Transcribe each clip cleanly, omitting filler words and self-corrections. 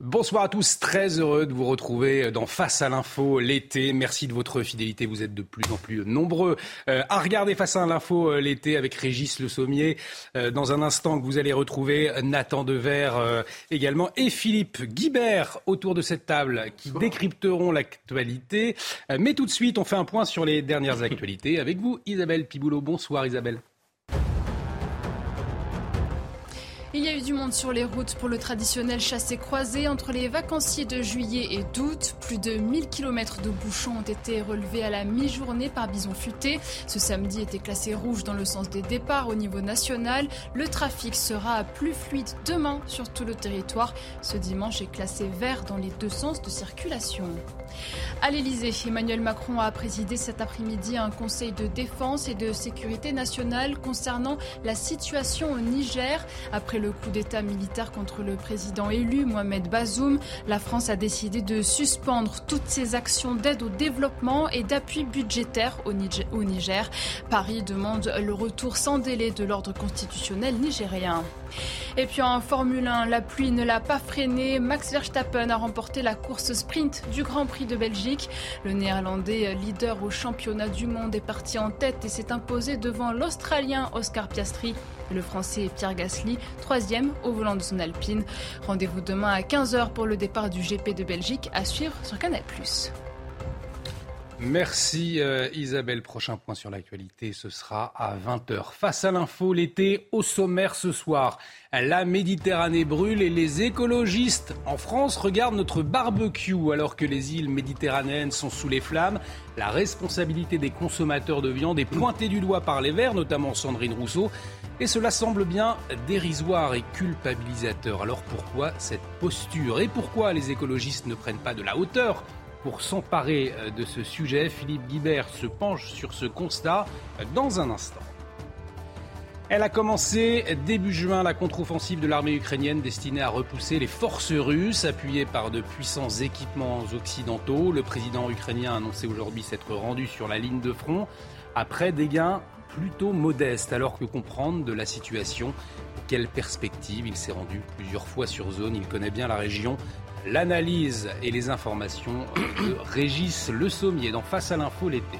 Bonsoir à tous, très heureux de vous retrouver dans Face à l'Info l'été. Merci de votre fidélité, vous êtes de plus en plus nombreux à regarder Face à l'Info l'été avec Régis Le Sommier. Dans un instant que vous allez retrouver Nathan Devers également et Philippe Guibert autour de cette table qui décrypteront l'actualité. Mais tout de suite, on fait un point sur les dernières actualités avec vous Isabelle Piboulot. Bonsoir Isabelle. Il y a eu du monde sur les routes pour le traditionnel chassé-croisé entre les vacanciers de juillet et d'août. Plus de 1000 km de bouchons ont été relevés à la mi-journée par bison futé. Ce samedi était classé rouge dans le sens des départs au niveau national. Le trafic sera plus fluide demain sur tout le territoire. Ce dimanche est classé vert dans les deux sens de circulation. À l'Elysée, Emmanuel Macron a présidé cet après-midi un conseil de défense et de sécurité nationale concernant la situation au Niger. Après le coup d'État militaire contre le président élu, Mohamed Bazoum, la France a décidé de suspendre toutes ses actions d'aide au développement et d'appui budgétaire au Niger. Paris demande le retour sans délai de l'ordre constitutionnel nigérien. Et puis en Formule 1, la pluie ne l'a pas freiné. Max Verstappen a remporté la course sprint du Grand Prix de Belgique. Le Néerlandais, leader au championnat du monde, est parti en tête et s'est imposé devant l'Australien Oscar Piastri et le Français Pierre Gasly, troisième au volant de son Alpine. Rendez-vous demain à 15h pour le départ du GP de Belgique à suivre sur Canal+. Merci Isabelle. Prochain point sur l'actualité, ce sera à 20h. Face à l'info, l'été au sommaire ce soir. La Méditerranée brûle et les écologistes en France regardent notre barbecue alors que les îles méditerranéennes sont sous les flammes. La responsabilité des consommateurs de viande est pointée du doigt par les Verts, notamment Sandrine Rousseau. Et cela semble bien dérisoire et culpabilisateur. Alors pourquoi cette posture et pourquoi les écologistes ne prennent pas de la hauteur ? Pour s'emparer de ce sujet, Philippe Guibert se penche sur ce constat dans un instant. Elle a commencé début juin la contre-offensive de l'armée ukrainienne destinée à repousser les forces russes, appuyées par de puissants équipements occidentaux. Le président ukrainien a annoncé aujourd'hui s'être rendu sur la ligne de front après des gains plutôt modestes. Alors que comprendre de la situation, quelle perspective ? Il s'est rendu plusieurs fois sur zone, il connaît bien la région. L'analyse et les informations de Régis Le Sommier dans Face à l'info l'été.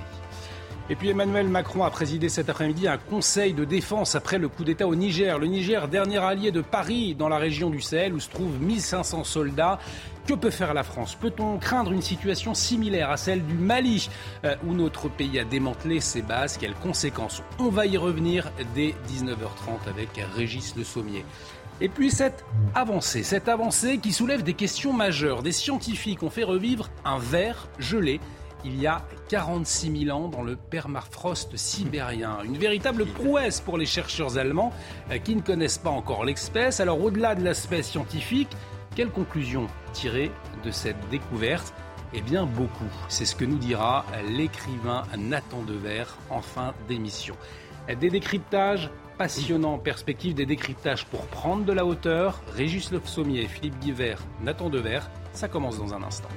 Et puis Emmanuel Macron a présidé cet après-midi un conseil de défense après le coup d'État au Niger. Le Niger, dernier allié de Paris dans la région du Sahel où se trouvent 1500 soldats. Que peut faire la France ? Peut-on craindre une situation similaire à celle du Mali où notre pays a démantelé ses bases ? Quelles conséquences ? On va y revenir dès 19h30 avec Régis Le Sommier. Et puis cette avancée qui soulève des questions majeures. Des scientifiques ont fait revivre un ver gelé il y a 46 000 ans dans le permafrost sibérien. Une véritable prouesse pour les chercheurs allemands qui ne connaissent pas encore l'espèce. Alors au-delà de l'aspect scientifique, quelles conclusions tirer de cette découverte ? Eh bien beaucoup. C'est ce que nous dira l'écrivain Nathan Devers en fin d'émission. Des décryptages passionnant en perspective, des décryptages pour prendre de la hauteur. Régis Le Sommier, Philippe Guibert, Nathan Devers, ça commence dans un instant.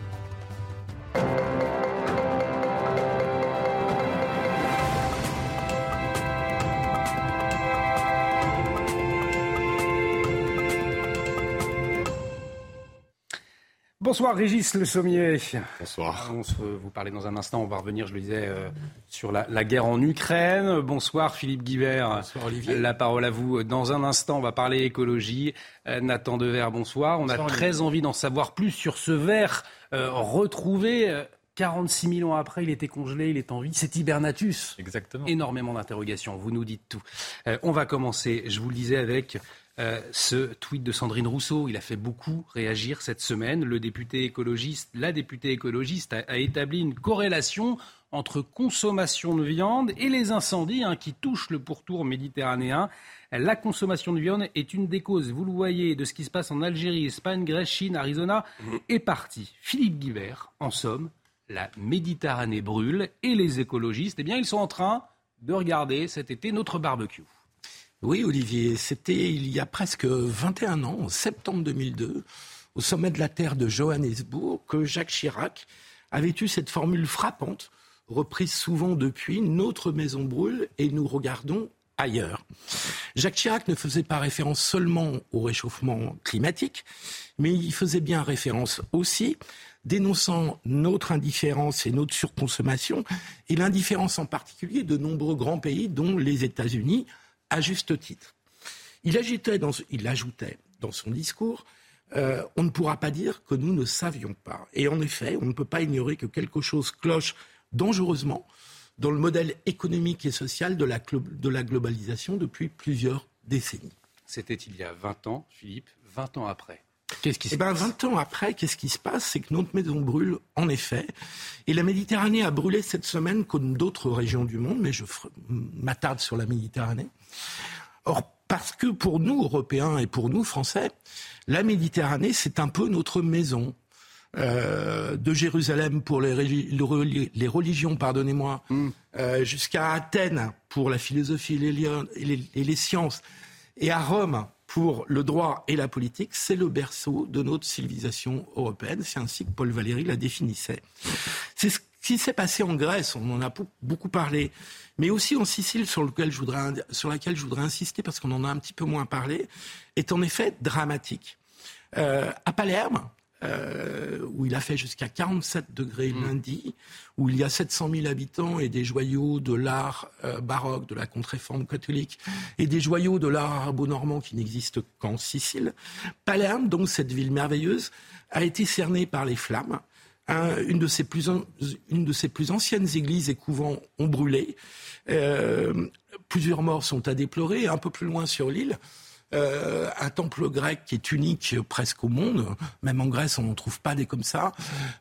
Bonsoir Régis Le Sommier. Bonsoir. Vous parlez dans un instant, on va revenir, je le disais, sur la guerre en Ukraine. Bonsoir Philippe Guibert. Bonsoir Olivier. La parole à vous. Dans un instant, on va parler écologie. Nathan Devers, bonsoir. On a très envie d'en savoir plus sur ce ver retrouvé 46 000 ans après. Il était congelé, il est en vie. C'est Hibernatus. Exactement. Énormément d'interrogations, vous nous dites tout. On va commencer, je vous le disais, avec... ce tweet de Sandrine Rousseau, il a fait beaucoup réagir cette semaine. La députée écologiste a établi une corrélation entre consommation de viande et les incendies qui touchent le pourtour méditerranéen. La consommation de viande est une des causes, vous le voyez, de ce qui se passe en Algérie, Espagne, Grèce, Chine, Arizona et partie. Philippe Guibert, en somme, la Méditerranée brûle et les écologistes, eh bien, ils sont en train de regarder cet été notre barbecue. Oui, Olivier, c'était il y a presque 21 ans, en septembre 2002, au sommet de la Terre de Johannesburg, que Jacques Chirac avait eu cette formule frappante, reprise souvent depuis « Notre maison brûle et nous regardons ailleurs. Jacques Chirac ne faisait pas référence seulement au réchauffement climatique, mais il faisait bien référence aussi, dénonçant notre indifférence et notre surconsommation, et l'indifférence en particulier de nombreux grands pays, dont les États-Unis, à juste titre. Il ajoutait dans son discours « On ne pourra pas dire que nous ne savions pas ». Et en effet, on ne peut pas ignorer que quelque chose cloche dangereusement dans le modèle économique et social de la globalisation depuis plusieurs décennies. C'était il y a 20 ans, Philippe, 20 ans après. Qu'est-ce qui se passe ? 20 ans après, qu'est-ce qui se passe ? C'est que notre maison brûle, en effet. Et la Méditerranée a brûlé cette semaine comme d'autres régions du monde, mais je m'attarde sur la Méditerranée. Or, parce que pour nous, Européens, et pour nous, Français, la Méditerranée, c'est un peu notre maison. De Jérusalem pour les religions, pardonnez-moi, jusqu'à Athènes pour la philosophie et les sciences, et à Rome pour le droit et la politique, c'est le berceau de notre civilisation européenne. C'est ainsi que Paul-Valéry la définissait. C'est ce qui s'est passé en Grèce, on en a beaucoup parlé, mais aussi en Sicile, sur laquelle je voudrais insister, parce qu'on en a un petit peu moins parlé, est en effet dramatique. À Palerme, où il a fait jusqu'à 47 degrés lundi, où il y a 700 000 habitants et des joyaux de l'art baroque, de la contre-réforme catholique, et des joyaux de l'art arabo-normand qui n'existent qu'en Sicile. Palerme, donc cette ville merveilleuse, a été cernée par les flammes. Une de ses plus anciennes églises et couvents ont brûlé. Plusieurs morts sont à déplorer. Un peu plus loin sur l'île, un temple grec qui est unique presque au monde, même en Grèce on n'en trouve pas des comme ça,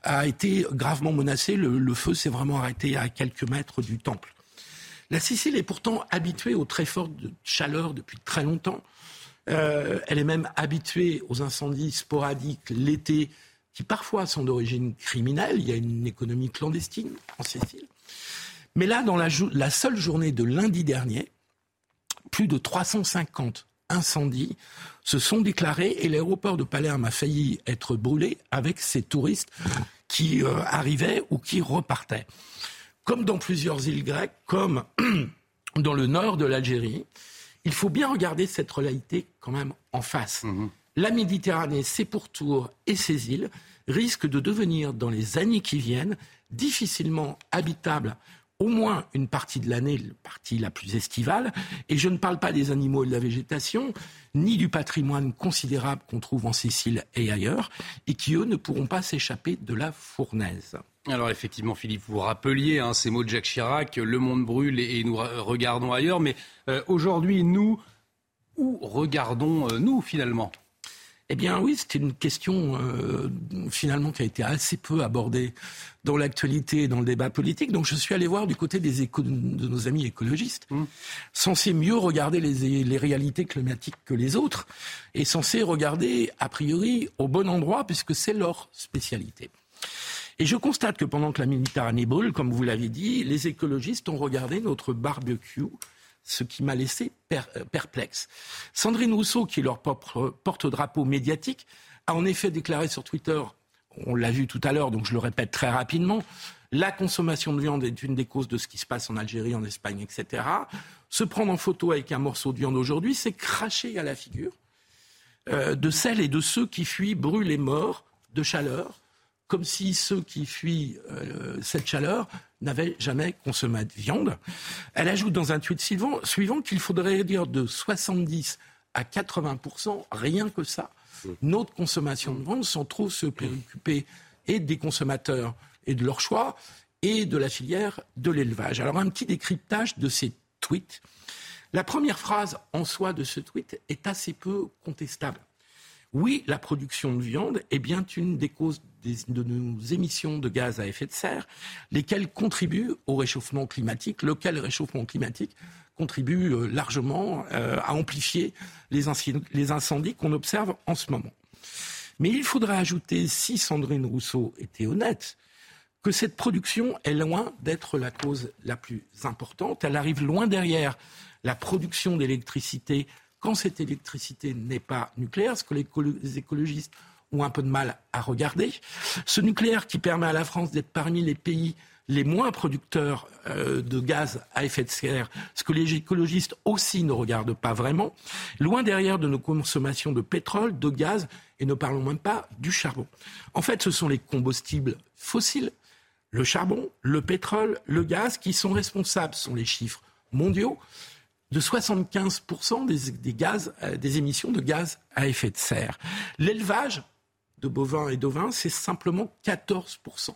a été gravement menacé. Le feu s'est vraiment arrêté à quelques mètres du temple. La Sicile est pourtant habituée aux très fortes chaleurs depuis très longtemps. Elle est même habituée aux incendies sporadiques l'été, qui parfois sont d'origine criminelle. Il y a une économie clandestine en Sicile. Mais là, dans la seule journée de lundi dernier, plus de 350 incendies se sont déclarés et l'aéroport de Palerme a failli être brûlé avec ses touristes qui arrivaient ou qui repartaient. Comme dans plusieurs îles grecques, comme dans le nord de l'Algérie, il faut bien regarder cette réalité quand même en face. La Méditerranée, ses pourtours et ses îles risquent de devenir dans les années qui viennent difficilement habitables, au moins une partie de l'année, la partie la plus estivale, et je ne parle pas des animaux et de la végétation, ni du patrimoine considérable qu'on trouve en Sicile et ailleurs, et qui, eux, ne pourront pas s'échapper de la fournaise. Alors effectivement, Philippe, vous rappeliez ces mots de Jacques Chirac, le monde brûle et nous regardons ailleurs, mais aujourd'hui, nous, où regardons-nous finalement ? Eh bien oui, c'était une question finalement qui a été assez peu abordée dans l'actualité et dans le débat politique. Donc je suis allé voir du côté de nos amis écologistes, censés mieux regarder les réalités climatiques que les autres, et censés regarder a priori au bon endroit puisque c'est leur spécialité. Et je constate que pendant que la Méditerranée brûle, comme vous l'avez dit, les écologistes ont regardé notre barbecue, ce qui m'a laissé perplexe. Sandrine Rousseau, qui est leur propre porte-drapeau médiatique, a en effet déclaré sur Twitter, on l'a vu tout à l'heure, donc je le répète très rapidement, la consommation de viande est une des causes de ce qui se passe en Algérie, en Espagne, etc. Se prendre en photo avec un morceau de viande aujourd'hui, c'est cracher à la figure de celles et de ceux qui fuient, brûlent et morts de chaleur, comme si ceux qui fuient cette chaleur n'avait jamais consommé de viande. Elle ajoute dans un tweet suivant qu'il faudrait réduire de 70 à 80%, rien que ça, notre consommation de viande, sans trop se préoccuper et des consommateurs et de leur choix, et de la filière de l'élevage. Alors un petit décryptage de ces tweets. La première phrase en soi de ce tweet est assez peu contestable. Oui, la production de viande est bien une des causes de nos émissions de gaz à effet de serre, lesquelles contribuent au réchauffement climatique, lequel réchauffement climatique contribue largement à amplifier les incendies qu'on observe en ce moment. Mais il faudrait ajouter, si Sandrine Rousseau était honnête, que cette production est loin d'être la cause la plus importante. Elle arrive loin derrière la production d'électricité quand cette électricité n'est pas nucléaire, ce que les écologistes ont un peu de mal à regarder. Ce nucléaire qui permet à la France d'être parmi les pays les moins producteurs de gaz à effet de serre, ce que les écologistes aussi ne regardent pas vraiment, loin derrière de nos consommations de pétrole, de gaz, et ne parlons même pas du charbon. En fait, ce sont les combustibles fossiles, le charbon, le pétrole, le gaz, qui sont responsables, ce sont les chiffres mondiaux, de 75% des émissions de gaz à effet de serre. L'élevage de bovins et d'ovins, c'est simplement 14%.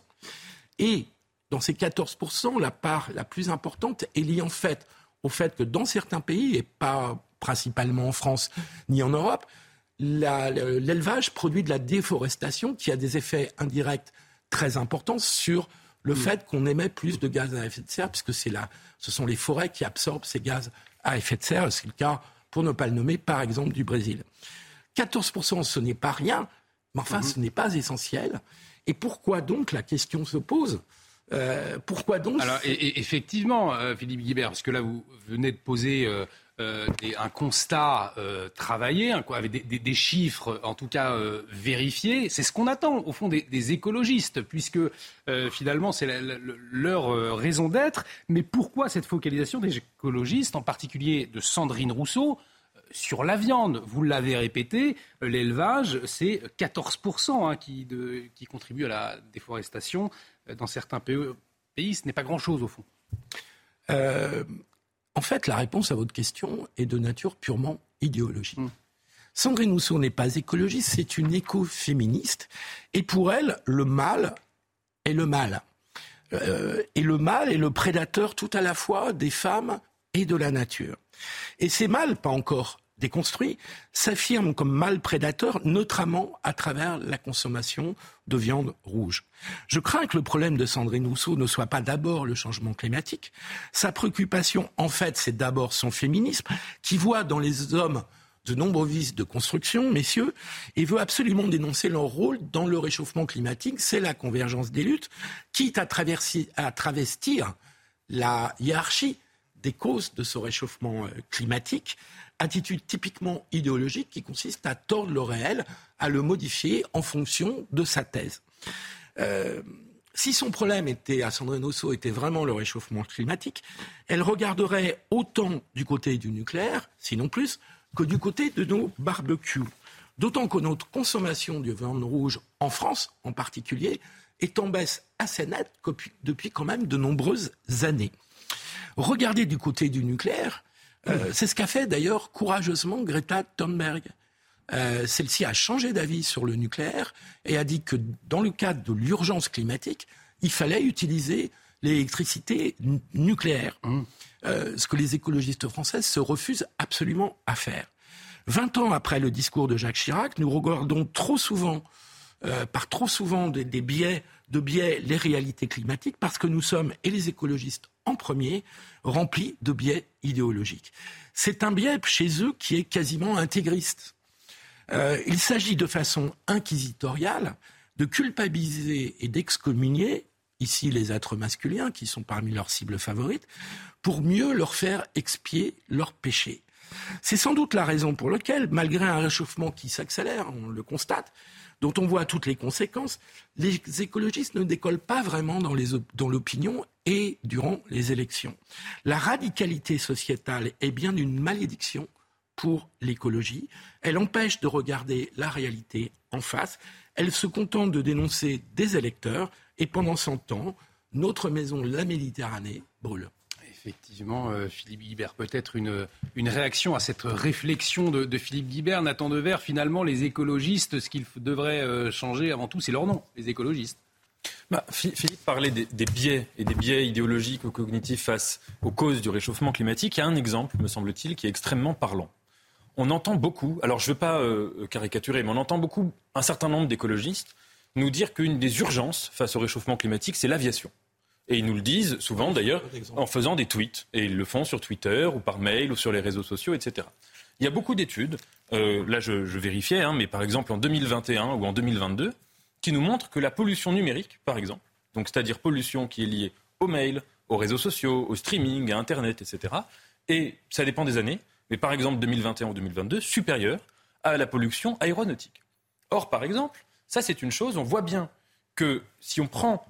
Et dans ces 14%, la part la plus importante est liée en fait au fait que dans certains pays, et pas principalement en France ni en Europe, l'élevage produit de la déforestation qui a des effets indirects très importants sur le fait qu'on émet plus de gaz à effet de serre, puisque ce sont les forêts qui absorbent ces gaz à effet de serre. C'est le cas, pour ne pas le nommer, par exemple, du Brésil. 14%, ce n'est pas rien, mais enfin, ce n'est pas essentiel. Et pourquoi donc la question se pose ? Pourquoi donc ? Alors, effectivement, Philippe Guibert, parce que là, vous venez de poser un constat travaillé, avec des chiffres en tout cas vérifiés. C'est ce qu'on attend au fond des écologistes, puisque finalement c'est leur raison d'être. Mais pourquoi cette focalisation des écologistes, en particulier de Sandrine Rousseau, sur la viande? Vous l'avez répété, l'élevage, c'est 14% qui contribue à la déforestation. Dans certains pays, ce n'est pas grand-chose au fond. En fait, la réponse à votre question est de nature purement idéologique. Sandrine Rousseau n'est pas écologiste, c'est une écoféministe. Et pour elle, le mal est le mal. Et le mal est le prédateur tout à la fois des femmes et de la nature. Et ces mâles, pas encore déconstruits, s'affirment comme mâles prédateurs, notamment à travers la consommation de viande rouge. Je crains que le problème de Sandrine Rousseau ne soit pas d'abord le changement climatique. Sa préoccupation, en fait, c'est d'abord son féminisme, qui voit dans les hommes de nombreux vices de construction, messieurs, et veut absolument dénoncer leur rôle dans le réchauffement climatique. C'est la convergence des luttes, quitte à travestir la hiérarchie des causes de ce réchauffement climatique, attitude typiquement idéologique qui consiste à tordre le réel, à le modifier en fonction de sa thèse. Si son problème à Sandrine Rousseau était vraiment le réchauffement climatique, elle regarderait autant du côté du nucléaire, sinon plus, que du côté de nos barbecues. D'autant que notre consommation de viande rouge, en France en particulier, est en baisse assez nette depuis quand même de nombreuses années. Regardez du côté du nucléaire, c'est ce qu'a fait d'ailleurs courageusement Greta Thunberg. Celle-ci a changé d'avis sur le nucléaire et a dit que dans le cadre de l'urgence climatique, il fallait utiliser l'électricité nucléaire, ce que les écologistes françaises se refusent absolument à faire. 20 ans après le discours de Jacques Chirac, nous regardons trop souvent, par trop souvent des biais, les réalités climatiques, parce que nous sommes, et les écologistes en premier, remplis de biais idéologiques. C'est un biais chez eux qui est quasiment intégriste. Il s'agit de façon inquisitoriale de culpabiliser et d'excommunier, ici les êtres masculins qui sont parmi leurs cibles favorites, pour mieux leur faire expier leurs péchés. C'est sans doute la raison pour laquelle, malgré un réchauffement qui s'accélère, on le constate, dont on voit toutes les conséquences, les écologistes ne décollent pas vraiment dans l'opinion et durant les élections. La radicalité sociétale est bien une malédiction pour l'écologie. Elle empêche de regarder la réalité en face. Elle se contente de dénoncer des électeurs. Et pendant 100 ans, notre maison, la Méditerranée, brûle. Effectivement, Philippe Guibert, peut-être une réaction à cette réflexion de Philippe Guibert. Nathan Devers, finalement, les écologistes, ce qu'ils devraient changer avant tout, c'est leur nom, les écologistes. Philippe parlait des biais et des biais idéologiques ou cognitifs face aux causes du réchauffement climatique. Il y a un exemple, me semble-t-il, qui est extrêmement parlant. On entend beaucoup, alors je ne veux pas caricaturer, mais on entend beaucoup un certain nombre d'écologistes nous dire qu'une des urgences face au réchauffement climatique, c'est l'aviation. Et ils nous le disent souvent d'ailleurs en faisant des tweets. Et ils le font sur Twitter ou par mail ou sur les réseaux sociaux, etc. Il y a beaucoup d'études, là je vérifiais, mais par exemple en 2021 ou en 2022, qui nous montrent que la pollution numérique, par exemple, donc c'est-à-dire pollution qui est liée aux mails, aux réseaux sociaux, au streaming, à Internet, etc. Et ça dépend des années, mais par exemple 2021 ou 2022, supérieure à la pollution aéronautique. Or, par exemple, ça c'est une chose, on voit bien que si on prend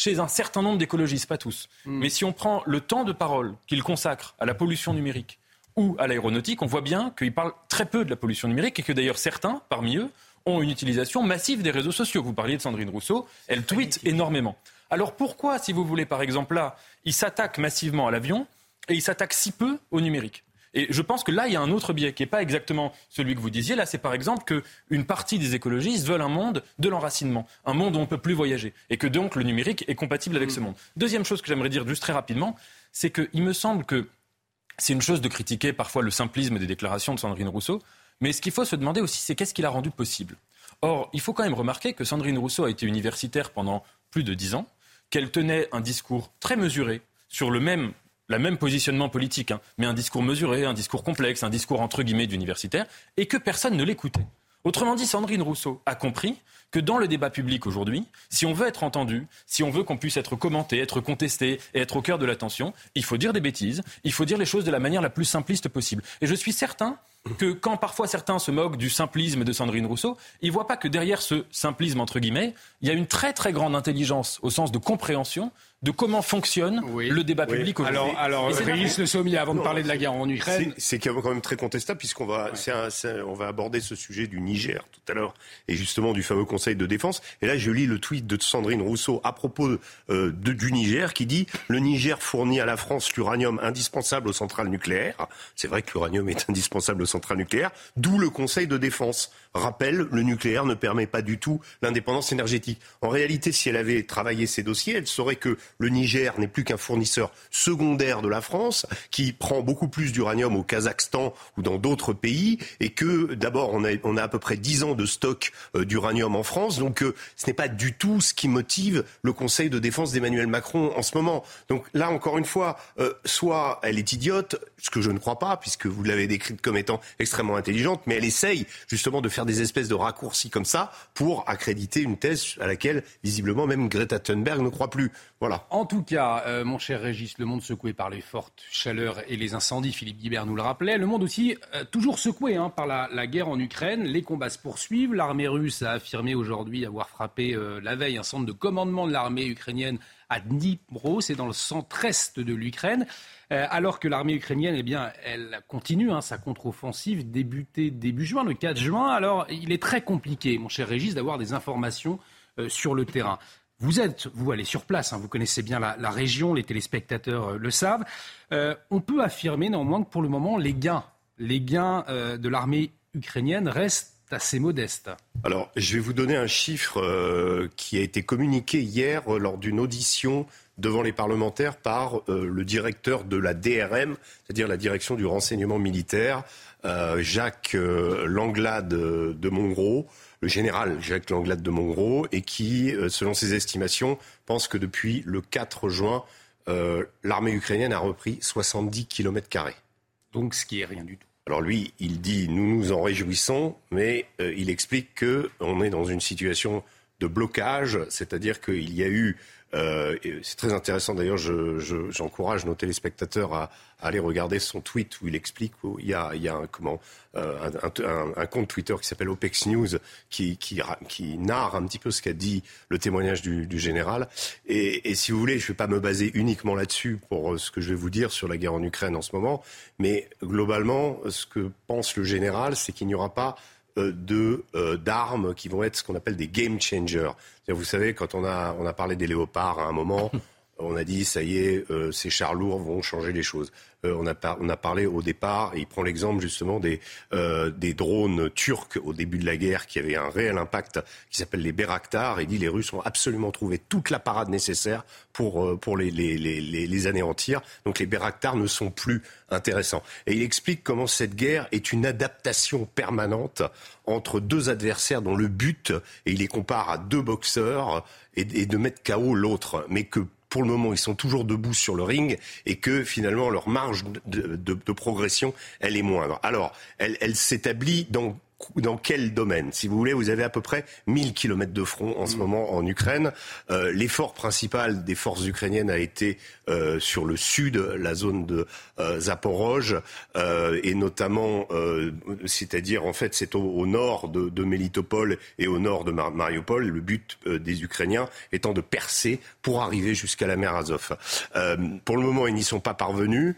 chez un certain nombre d'écologistes, pas tous. Mais si on prend le temps de parole qu'ils consacrent à la pollution numérique ou à l'aéronautique, on voit bien qu'ils parlent très peu de la pollution numérique et que d'ailleurs certains, parmi eux, ont une utilisation massive des réseaux sociaux. Vous parliez de Sandrine Rousseau, elle tweete énormément. Alors pourquoi, si vous voulez, par exemple, là, ils s'attaquent massivement à l'avion et ils s'attaquent si peu au numérique ? Et je pense que là, il y a un autre biais qui n'est pas exactement celui que vous disiez. Là, c'est par exemple qu'une partie des écologistes veulent un monde de l'enracinement, un monde où on ne peut plus voyager, et que donc le numérique est compatible avec ce monde. Deuxième chose que j'aimerais dire juste très rapidement, c'est qu'il me semble que c'est une chose de critiquer parfois le simplisme des déclarations de Sandrine Rousseau, mais ce qu'il faut se demander aussi, c'est qu'est-ce qui l'a rendu possible ? Or, il faut quand même remarquer que Sandrine Rousseau a été universitaire pendant plus de 10 ans, qu'elle tenait un discours très mesuré sur le même positionnement politique, hein, mais un discours mesuré, un discours complexe, un discours entre guillemets d'universitaire, et que personne ne l'écoutait. Autrement dit, Sandrine Rousseau a compris que dans le débat public aujourd'hui, si on veut être entendu, si on veut qu'on puisse être commenté, être contesté et être au cœur de l'attention, il faut dire des bêtises, il faut dire les choses de la manière la plus simpliste possible. Et je suis certain que quand parfois certains se moquent du simplisme de Sandrine Rousseau, ils ne voient pas que derrière ce simplisme, entre guillemets, il y a une très très grande intelligence au sens de compréhension de comment fonctionne le débat public aujourd'hui. Alors Régis Le Sommier, avant de parler de la guerre en Ukraine... C'est quand même très contestable, puisqu'on va, on va aborder ce sujet du Niger tout à l'heure, et justement du fameux Conseil de défense. Et là, je lis le tweet de Sandrine Rousseau à propos du Niger, qui dit « Le Niger fournit à la France l'uranium indispensable aux centrales nucléaires. » C'est vrai que l'uranium est indispensable aux centrales nucléaires, d'où le Conseil de défense. Rappel, le nucléaire ne permet pas du tout l'indépendance énergétique. En réalité, si elle avait travaillé ces dossiers, elle saurait que le Niger n'est plus qu'un fournisseur secondaire de la France, qui prend beaucoup plus d'uranium au Kazakhstan ou dans d'autres pays, et que d'abord on a à peu près 10 ans de stock d'uranium en France, donc ce n'est pas du tout ce qui motive le Conseil de défense d'Emmanuel Macron en ce moment. Donc là, encore une fois, soit elle est idiote, ce que je ne crois pas, puisque vous l'avez décrite comme étant extrêmement intelligente, mais elle essaye justement de faire des espèces de raccourcis comme ça pour accréditer une thèse à laquelle, visiblement, même Greta Thunberg ne croit plus. Voilà. En tout cas, mon cher Régis, le monde secoué par les fortes chaleurs et les incendies, Philippe Guibert nous le rappelait, le monde aussi toujours secoué par la guerre en Ukraine, les combats se poursuivent, l'armée russe a affirmé aujourd'hui avoir frappé la veille un centre de commandement de l'armée ukrainienne à Dnipro, c'est dans le centre-est de l'Ukraine, alors que l'armée ukrainienne, elle continue sa contre-offensive débutée début juin, le 4 juin. Alors, il est très compliqué, mon cher Régis, d'avoir des informations sur le terrain. Vous allez sur place, vous connaissez bien la région, les téléspectateurs le savent. On peut affirmer néanmoins que pour le moment, les gains de l'armée ukrainienne restent assez modeste. Alors, je vais vous donner un chiffre qui a été communiqué hier lors d'une audition devant les parlementaires par le directeur de la DRM, c'est-à-dire la direction du renseignement militaire, Jacques Langlade de Montgros, le général Jacques Langlade de Montgros, et qui, selon ses estimations, pense que depuis le 4 juin, l'armée ukrainienne a repris 70 km². Donc, ce qui est rien du tout. Alors lui, il dit « nous nous en réjouissons », mais il explique qu'on est dans une situation de blocage, c'est-à-dire qu'il y a eu, c'est très intéressant d'ailleurs, j'encourage nos téléspectateurs à aller regarder son tweet où il explique qu'il y a un compte Twitter qui s'appelle Opex News qui narre un petit peu ce qu'a dit le témoignage du général. Et si vous voulez, je ne vais pas me baser uniquement là-dessus pour ce que je vais vous dire sur la guerre en Ukraine en ce moment, mais globalement, ce que pense le général, c'est qu'il n'y aura pas d'armes qui vont être ce qu'on appelle des game changers. C'est-à-dire, vous savez, quand on a parlé des léopards à un moment, on a dit ça y est, ces chars lourds vont changer les choses. On a parlé au départ, et il prend l'exemple justement des drones turcs au début de la guerre qui avaient un réel impact, qui s'appelle les Bayraktars, et dit les Russes ont absolument trouvé toute la parade nécessaire pour les anéantir. Donc les Bayraktars ne sont plus intéressants. Et il explique comment cette guerre est une adaptation permanente entre deux adversaires dont le but, et il les compare à deux boxeurs, est de mettre KO l'autre, mais que pour le moment, ils sont toujours debout sur le ring et que finalement leur marge de progression, elle est moindre. Alors, elle s'établit dans dans quel domaine ? Si vous voulez, vous avez à peu près 1000 kilomètres de front en ce moment en Ukraine. L'effort principal des forces ukrainiennes a été sur le sud, la zone de Zaporozhe, et notamment, c'est-à-dire en fait c'est au nord de Melitopol et au nord de Mariupol. Le but des Ukrainiens étant de percer pour arriver jusqu'à la mer Azov. Pour le moment, ils n'y sont pas parvenus.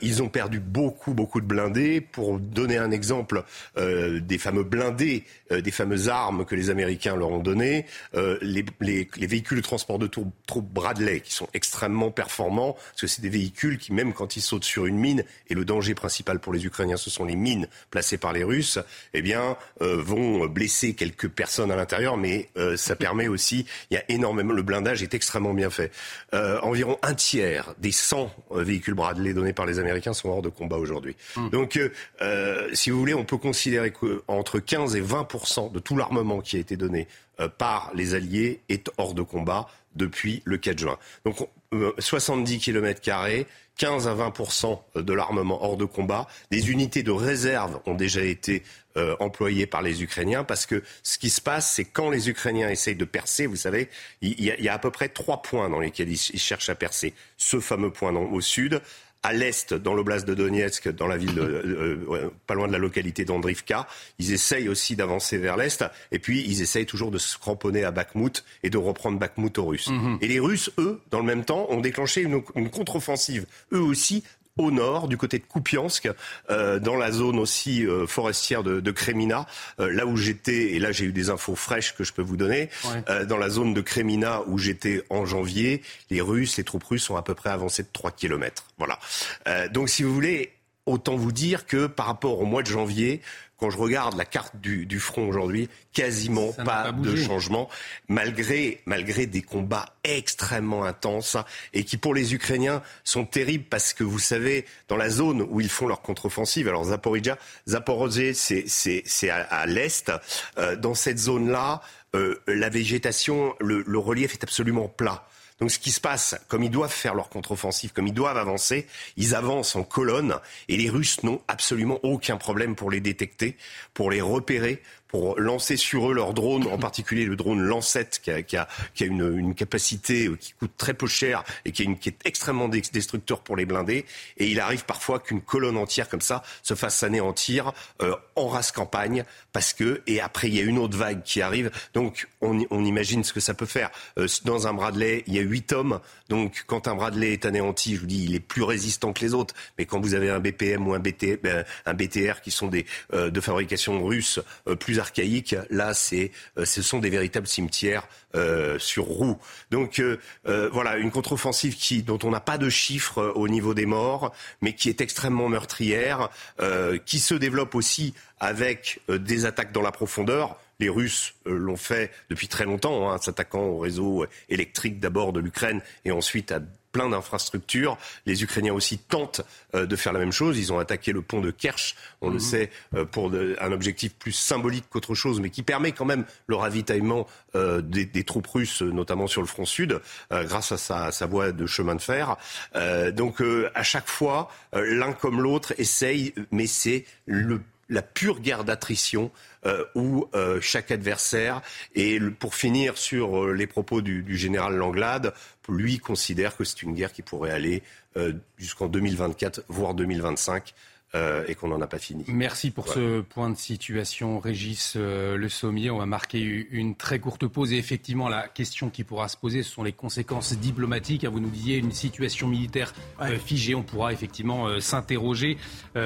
Ils ont perdu beaucoup de blindés. Pour donner un exemple, des fameux blindés, des fameuses armes que les Américains leur ont données, les véhicules de transport de troupes Bradley, qui sont extrêmement performants, parce que c'est des véhicules qui, même quand ils sautent sur une mine, et le danger principal pour les Ukrainiens, ce sont les mines placées par les Russes, eh bien, vont blesser quelques personnes à l'intérieur, mais ça permet aussi, il y a énormément, le blindage est extrêmement bien fait. Environ un tiers des 100 véhicules Bradley donnés par les Américains sont hors de combat aujourd'hui. Donc, si vous voulez, on peut considérer qu'entre 15 et 20% de tout l'armement qui a été donné par les Alliés est hors de combat depuis le 4 juin. Donc 70 km², 15 à 20% de l'armement hors de combat. Des unités de réserve ont déjà été employées par les Ukrainiens parce que ce qui se passe, c'est quand les Ukrainiens essayent de percer, vous savez, il y a à peu près 3 points dans lesquels ils cherchent à percer. Ce fameux point au sud, à l'est, dans l'oblast de Donetsk, dans la ville, pas loin de la localité d'Andrivka. Ils essayent aussi d'avancer vers l'est. Et puis, ils essayent toujours de se cramponner à Bakhmout et de reprendre Bakhmout aux Russes. Et les Russes, eux, dans le même temps, ont déclenché une contre-offensive, eux aussi, au nord, du côté de Koupiansk, dans la zone aussi forestière de Kremina, là où j'étais, et là j'ai eu des infos fraîches que je peux vous donner, dans la zone de Kremina où j'étais en janvier, les troupes russes sont à peu près avancées de 3 kilomètres. Voilà. Donc si vous voulez, autant vous dire que par rapport au mois de janvier, quand je regarde la carte du front aujourd'hui, quasiment pas de changement, malgré des combats extrêmement intenses et qui, pour les Ukrainiens, sont terribles parce que, vous savez, dans la zone où ils font leur contre-offensive, alors Zaporozhye, c'est à l'est, dans cette zone-là, la végétation, le relief est absolument plat. Donc ce qui se passe, comme ils doivent faire leur contre-offensive, comme ils doivent avancer, ils avancent en colonne et les Russes n'ont absolument aucun problème pour les détecter, pour les repérer, pour lancer sur eux leurs drones, en particulier le drone Lancet qui a une capacité qui coûte très peu cher et qui est extrêmement destructeur pour les blindés. Et il arrive parfois qu'une colonne entière comme ça se fasse anéantir en rase campagne et après il y a une autre vague qui arrive. Donc on imagine ce que ça peut faire. Dans un Bradley, il y a 8 hommes. Donc quand un Bradley est anéanti, je vous dis, il est plus résistant que les autres. Mais quand vous avez un BPM ou un BTR qui sont de fabrication russe plus archaïque, là, ce sont des véritables cimetières sur roues. Donc, voilà, une contre-offensive dont on n'a pas de chiffres au niveau des morts, mais qui est extrêmement meurtrière, qui se développe aussi avec des attaques dans la profondeur. Les Russes l'ont fait depuis très longtemps, en s'attaquant au réseau électrique d'abord de l'Ukraine et ensuite à plein d'infrastructures. Les Ukrainiens aussi tentent de faire la même chose. Ils ont attaqué le pont de Kerch, on le sait, pour un objectif plus symbolique qu'autre chose, mais qui permet quand même le ravitaillement des troupes russes, notamment sur le front sud, grâce à sa voie de chemin de fer. Donc, à chaque fois, l'un comme l'autre essaye, mais c'est la pure guerre d'attrition où chaque adversaire, et pour finir sur les propos du général Langlade, lui considère que c'est une guerre qui pourrait aller jusqu'en 2024, voire 2025, et qu'on n'en a pas fini. Merci pour ce point de situation, Régis Le Sommier. On va marquer une très courte pause, et effectivement la question qui pourra se poser, ce sont les conséquences diplomatiques. Vous nous disiez une situation militaire figée, on pourra effectivement s'interroger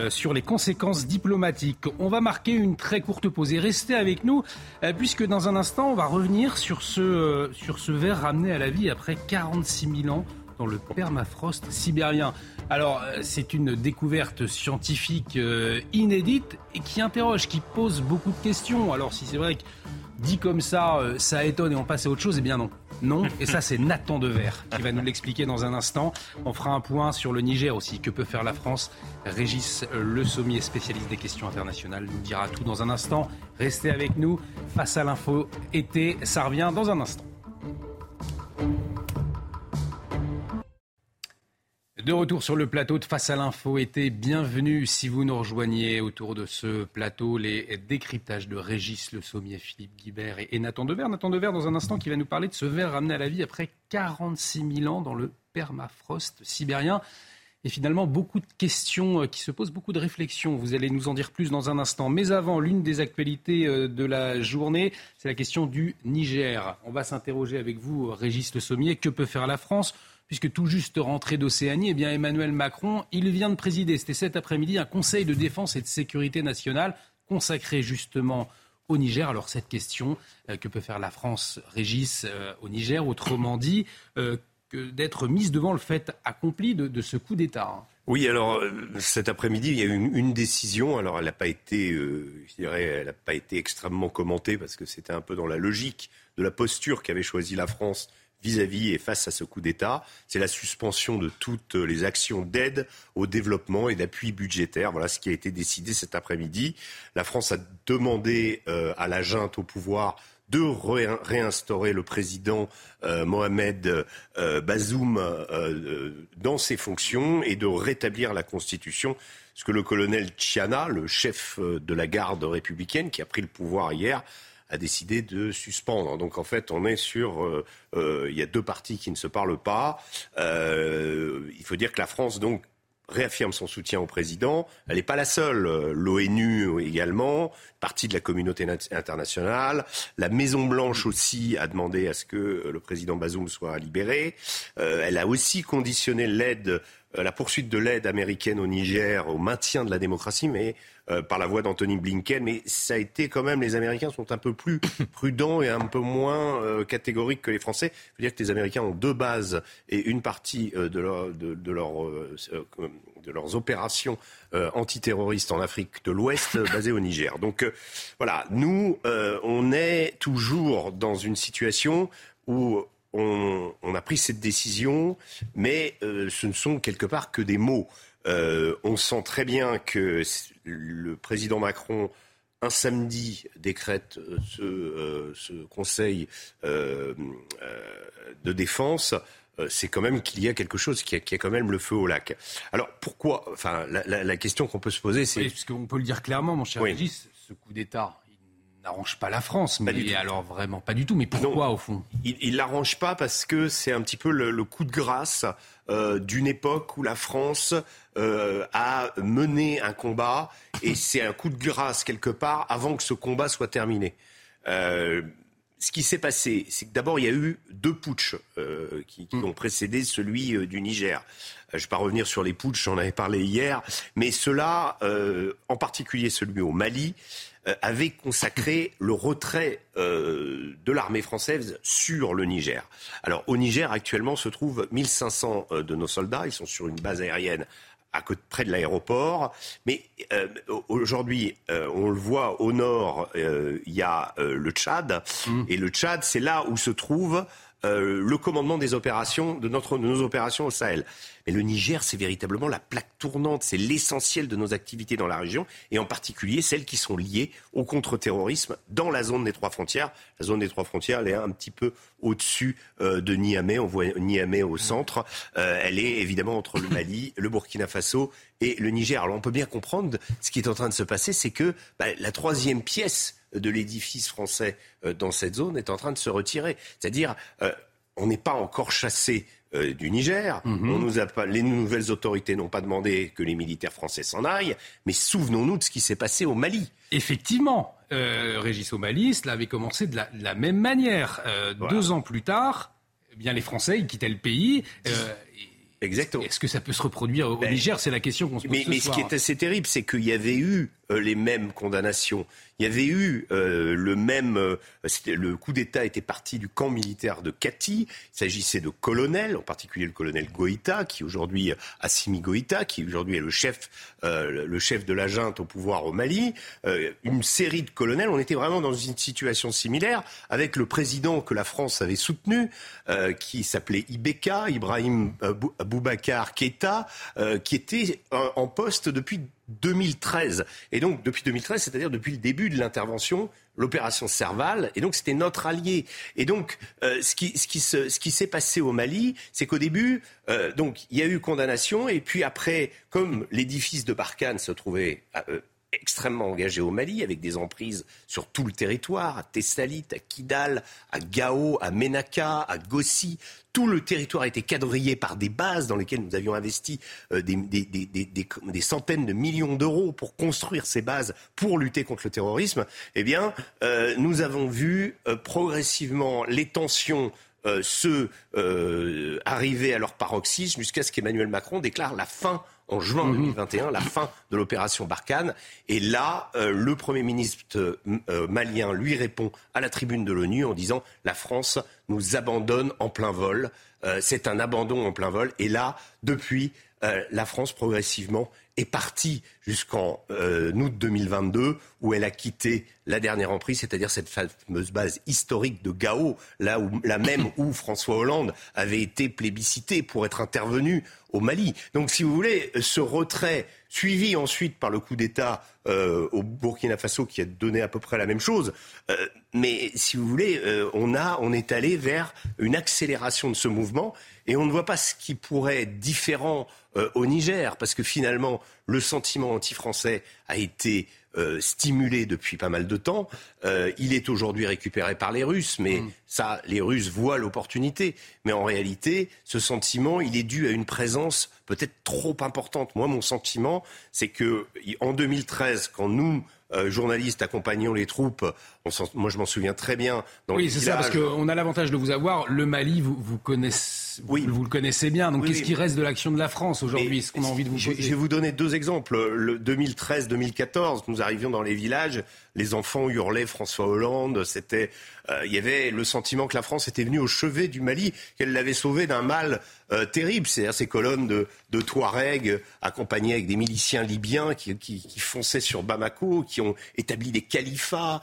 sur les conséquences diplomatiques. On va marquer une très courte pause et restez avec nous, puisque dans un instant on va revenir sur ce ver ramené à la vie après 46 000 ans dans le permafrost sibérien. Alors, c'est une découverte scientifique inédite et qui interroge, qui pose beaucoup de questions. Alors, si c'est vrai que dit comme ça, ça étonne et on passe à autre chose, eh bien non. Non, et ça c'est Nathan Devers qui va nous l'expliquer dans un instant. On fera un point sur le Niger aussi, que peut faire la France. Régis Le Sommier, spécialiste des questions internationales, nous dira tout dans un instant. Restez avec nous, Face à l'Info Été, ça revient dans un instant. De retour sur le plateau de Face à l'Info Été, bienvenue si vous nous rejoignez autour de ce plateau, les décryptages de Régis Le Sommier, Philippe Guibert et Nathan Devers. Nathan Devers dans un instant qui va nous parler de ce ver ramené à la vie après 46 000 ans dans le permafrost sibérien. Et finalement, beaucoup de questions qui se posent, beaucoup de réflexions. Vous allez nous en dire plus dans un instant. Mais avant, l'une des actualités de la journée, c'est la question du Niger. On va s'interroger avec vous, Régis Le Sommier. Que peut faire la France ? Puisque tout juste rentré d'Océanie, eh bien Emmanuel Macron, il vient de présider, c'était cet après-midi, un conseil de défense et de sécurité nationale consacré justement au Niger. Alors cette question, que peut faire la France, Régis, au Niger ? Autrement dit, que d'être mise devant le fait accompli de ce coup d'État. Oui, alors cet après-midi, il y a eu une décision. Alors elle n'a pas été, je dirais, elle n'a pas été extrêmement commentée parce que c'était un peu dans la logique de la posture qu'avait choisie la France vis-à-vis et face à ce coup d'État. C'est la suspension de toutes les actions d'aide au développement et d'appui budgétaire. Voilà ce qui a été décidé cet après-midi. La France a demandé à la junte au pouvoir de réinstaurer le président Mohamed Bazoum dans ses fonctions et de rétablir la Constitution. Ce que le colonel Tchiana, le chef de la garde républicaine qui a pris le pouvoir hier, a décidé de suspendre. Donc en fait, on est sur... il y a deux parties qui ne se parlent pas. Il faut dire que la France, donc, réaffirme son soutien au président. Elle n'est pas la seule. L'ONU également, partie de la communauté internationale. La Maison-Blanche aussi a demandé à ce que le président Bazoum soit libéré. Elle a aussi conditionné l'aide, la poursuite de l'aide américaine au Niger, au maintien de la démocratie, mais par la voix d'Anthony Blinken. Mais ça a été quand même, les Américains sont un peu plus prudents et un peu moins catégoriques que les Français. Il faut dire que les Américains ont deux bases et une partie de leurs opérations antiterroristes en Afrique de l'Ouest basées au Niger. Donc voilà, nous, on est toujours dans une situation où... On a pris cette décision, mais ce ne sont quelque part que des mots. On sent très bien que le président Macron, un samedi, décrète ce conseil de défense. C'est quand même qu'il y a quelque chose qui a quand même le feu au lac. Alors pourquoi ? Enfin, la question qu'on peut se poser, c'est... Oui, parce qu'on peut le dire clairement, mon cher Régis, ce coup d'État... n'arrange pas la France, mais alors vraiment pas du tout. Mais pourquoi, non, au fond ? Il ne l'arrange pas parce que c'est un petit peu le coup de grâce d'une époque où la France a mené un combat, et c'est un coup de grâce quelque part avant que ce combat soit terminé. Ce qui s'est passé, c'est que d'abord, il y a eu deux putschs qui ont précédé celui du Niger. Je ne vais pas revenir sur les putschs, j'en avais parlé hier, mais ceux-là, en particulier celui au Mali, avait consacré le retrait de l'armée française sur le Niger. Alors au Niger, actuellement, se trouvent 1500 de nos soldats. Ils sont sur une base aérienne à côté, près de l'aéroport. Mais aujourd'hui, on le voit au nord, il y a le Tchad. Et le Tchad, c'est là où se trouve le commandement des opérations, de nos opérations au Sahel. Mais le Niger, c'est véritablement la plaque tournante, c'est l'essentiel de nos activités dans la région, et en particulier celles qui sont liées au contre-terrorisme dans la zone des trois frontières. La zone des trois frontières, elle est un petit peu au-dessus de Niamey, on voit Niamey au centre. Elle est évidemment entre le Mali, le Burkina Faso et le Niger. Alors on peut bien comprendre ce qui est en train de se passer, c'est que la troisième pièce de l'édifice français dans cette zone est en train de se retirer. C'est-à-dire, on n'est pas encore chassé du Niger. Les nouvelles autorités n'ont pas demandé que les militaires français s'en aillent. Mais souvenons-nous de ce qui s'est passé au Mali. Effectivement, Régis, au Mali, cela avait commencé de la même manière. Voilà. 2 ans plus tard, eh bien, les Français ils quittaient le pays. Exactement. Est-ce que ça peut se reproduire au Niger ? C'est la question qu'on se pose ce soir. Mais ce qui est assez terrible, c'est qu'il y avait eu les mêmes condamnations. Il y avait eu le même... le coup d'État était parti du camp militaire de Kati. Il s'agissait de colonels, en particulier le colonel Goïta, Assimi Goïta, qui aujourd'hui est le chef de la junte au pouvoir au Mali. Une série de colonels. On était vraiment dans une situation similaire avec le président que la France avait soutenu, qui s'appelait Ibeka, Ibrahim Boubacar Keïta, qui était en poste depuis 2013. Et donc, depuis 2013, c'est-à-dire depuis le début de l'intervention, l'opération Serval, et donc c'était notre allié. Et donc, ce qui s'est passé au Mali, c'est qu'au début, donc il y a eu condamnation, et puis après, comme l'édifice de Barkhane se trouvait extrêmement engagé au Mali, avec des emprises sur tout le territoire, à Tessalit, à Kidal, à Gao, à Ménaka, à Gossi. Tout le territoire a été quadrillé par des bases dans lesquelles nous avions investi des centaines de millions d'euros pour construire ces bases pour lutter contre le terrorisme. Eh bien, nous avons vu progressivement les tensions arriver à leur paroxysme jusqu'à ce qu'Emmanuel Macron déclare la fin en juin 2021, la fin de l'opération Barkhane. Et là, le Premier ministre malien lui répond à la tribune de l'ONU en disant « La France nous abandonne en plein vol, c'est un abandon en plein vol ». Et là, depuis, la France progressivement est partie jusqu'en août 2022 où elle a quitté la dernière emprise, c'est-à-dire cette fameuse base historique de Gao, là même où François Hollande avait été plébiscité pour être intervenu au Mali. Donc si vous voulez, ce retrait suivi ensuite par le coup d'État au Burkina Faso qui a donné à peu près la même chose, mais si vous voulez, on est allé vers une accélération de ce mouvement et on ne voit pas ce qui pourrait être différent au Niger, parce que finalement, le sentiment anti-français a été stimulé depuis pas mal de temps. Il est aujourd'hui récupéré par les Russes, mais ça, les Russes voient l'opportunité. Mais en réalité, ce sentiment, il est dû à une présence peut-être trop importante. Moi, mon sentiment, c'est que en 2013, quand nous journalistes accompagnant les troupes, moi je m'en souviens très bien dans les villages. Oui, c'est ça, parce qu'on a l'avantage de vous avoir. Le Mali, vous le connaissez bien. Donc qu'est-ce qui reste de l'action de la France aujourd'hui, ce qu'on a envie de vous poser ? Je vais vous donner deux exemples. Le 2013-2014, nous arrivions dans les villages, les enfants hurlaient François Hollande. C'était, il y avait le sentiment que la France était venue au chevet du Mali, qu'elle l'avait sauvé d'un mal terrible. C'est-à-dire ces colonnes de Touaregs accompagnées avec des miliciens libyens qui fonçaient sur Bamako, qui ont établi des califats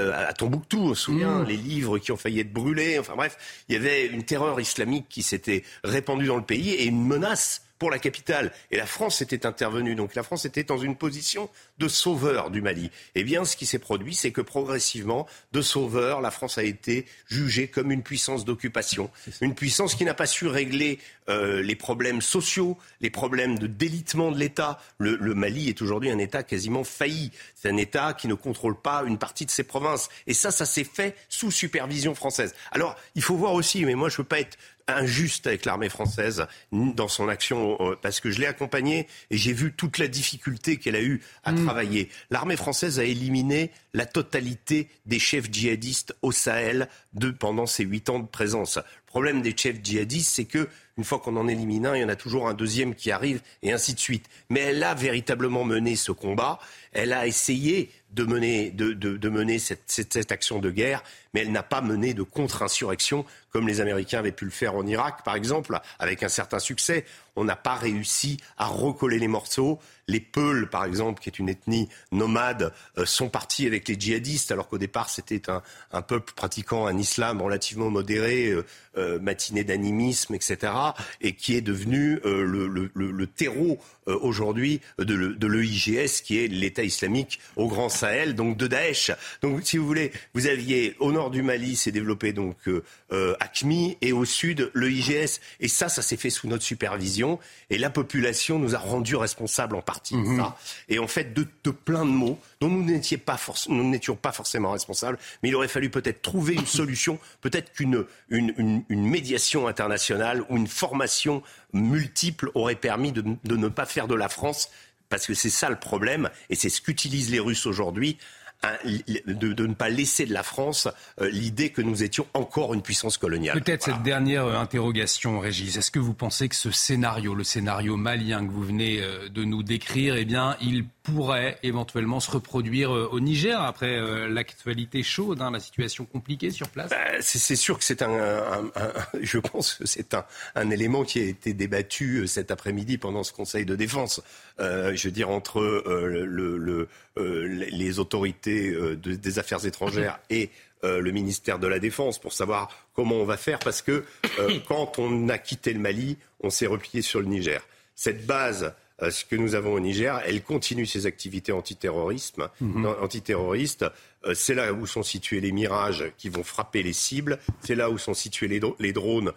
à Tombouctou, on se souvient, les livres qui ont failli être brûlés. Enfin bref, il y avait une terreur islamique qui s'était répandue dans le pays et une menace pour la capitale. Et la France était intervenue. Donc la France était dans une position de sauveur du Mali. Eh bien, ce qui s'est produit, c'est que progressivement, de sauveur, la France a été jugée comme une puissance d'occupation. Une puissance qui n'a pas su régler les problèmes sociaux, les problèmes de délitement de l'État. Le Mali est aujourd'hui un État quasiment failli. C'est un État qui ne contrôle pas une partie de ses provinces. Et ça s'est fait sous supervision française. Alors, il faut voir aussi, mais moi, je ne veux pas être injuste avec l'armée française dans son action, parce que je l'ai accompagnée et j'ai vu toute la difficulté qu'elle a eue à travailler. L'armée française a éliminé la totalité des chefs djihadistes au Sahel pendant ces 8 ans de présence. Le problème des chefs djihadistes, c'est que une fois qu'on en élimine un, il y en a toujours un deuxième qui arrive et ainsi de suite. Mais elle a véritablement mené ce combat. Elle a essayé de mener cette action de guerre, mais elle n'a pas mené de contre-insurrection comme les Américains avaient pu le faire en Irak, par exemple, avec un certain succès. On n'a pas réussi à recoller les morceaux. Les Peuls, par exemple, qui est une ethnie nomade, sont partis avec les djihadistes, alors qu'au départ, c'était un peuple pratiquant un islam relativement modéré, matiné d'animisme, etc., et qui est devenu le terreau aujourd'hui de l'EIGS, qui est l'État islamique au Grand Sahel, donc de Daesh. Donc, si vous voulez, vous aviez au nord du Mali, s'est développé donc AQMI, et au sud, l'EIGS. Et ça s'est fait sous notre supervision, et la population nous a rendus responsables en partie. Et en fait, de plein de mots dont nous n'étions pas forcément responsables, mais il aurait fallu peut-être trouver une solution, peut-être qu'une médiation internationale ou une formation multiple aurait permis de ne pas faire de la France, parce que c'est ça le problème, et c'est ce qu'utilisent les Russes aujourd'hui, de ne pas laisser de la France l'idée que nous étions encore une puissance coloniale. Peut-être cette dernière interrogation, Régis. Est-ce que vous pensez que ce scénario, le scénario malien que vous venez de nous décrire, eh bien, il pourrait éventuellement se reproduire au Niger après l'actualité chaude, la situation compliquée sur place ? C'est sûr que c'est je pense que c'est un élément qui a été débattu cet après-midi pendant ce Conseil de défense. Je veux dire, entre les autorités des affaires étrangères et le ministère de la Défense pour savoir comment on va faire, parce que quand on a quitté le Mali, on s'est replié sur le Niger. Cette base ce que nous avons au Niger. Elle continue ses activités antiterroristes. C'est là où sont situés les mirages qui vont frapper les cibles. C'est là où sont situés les drones,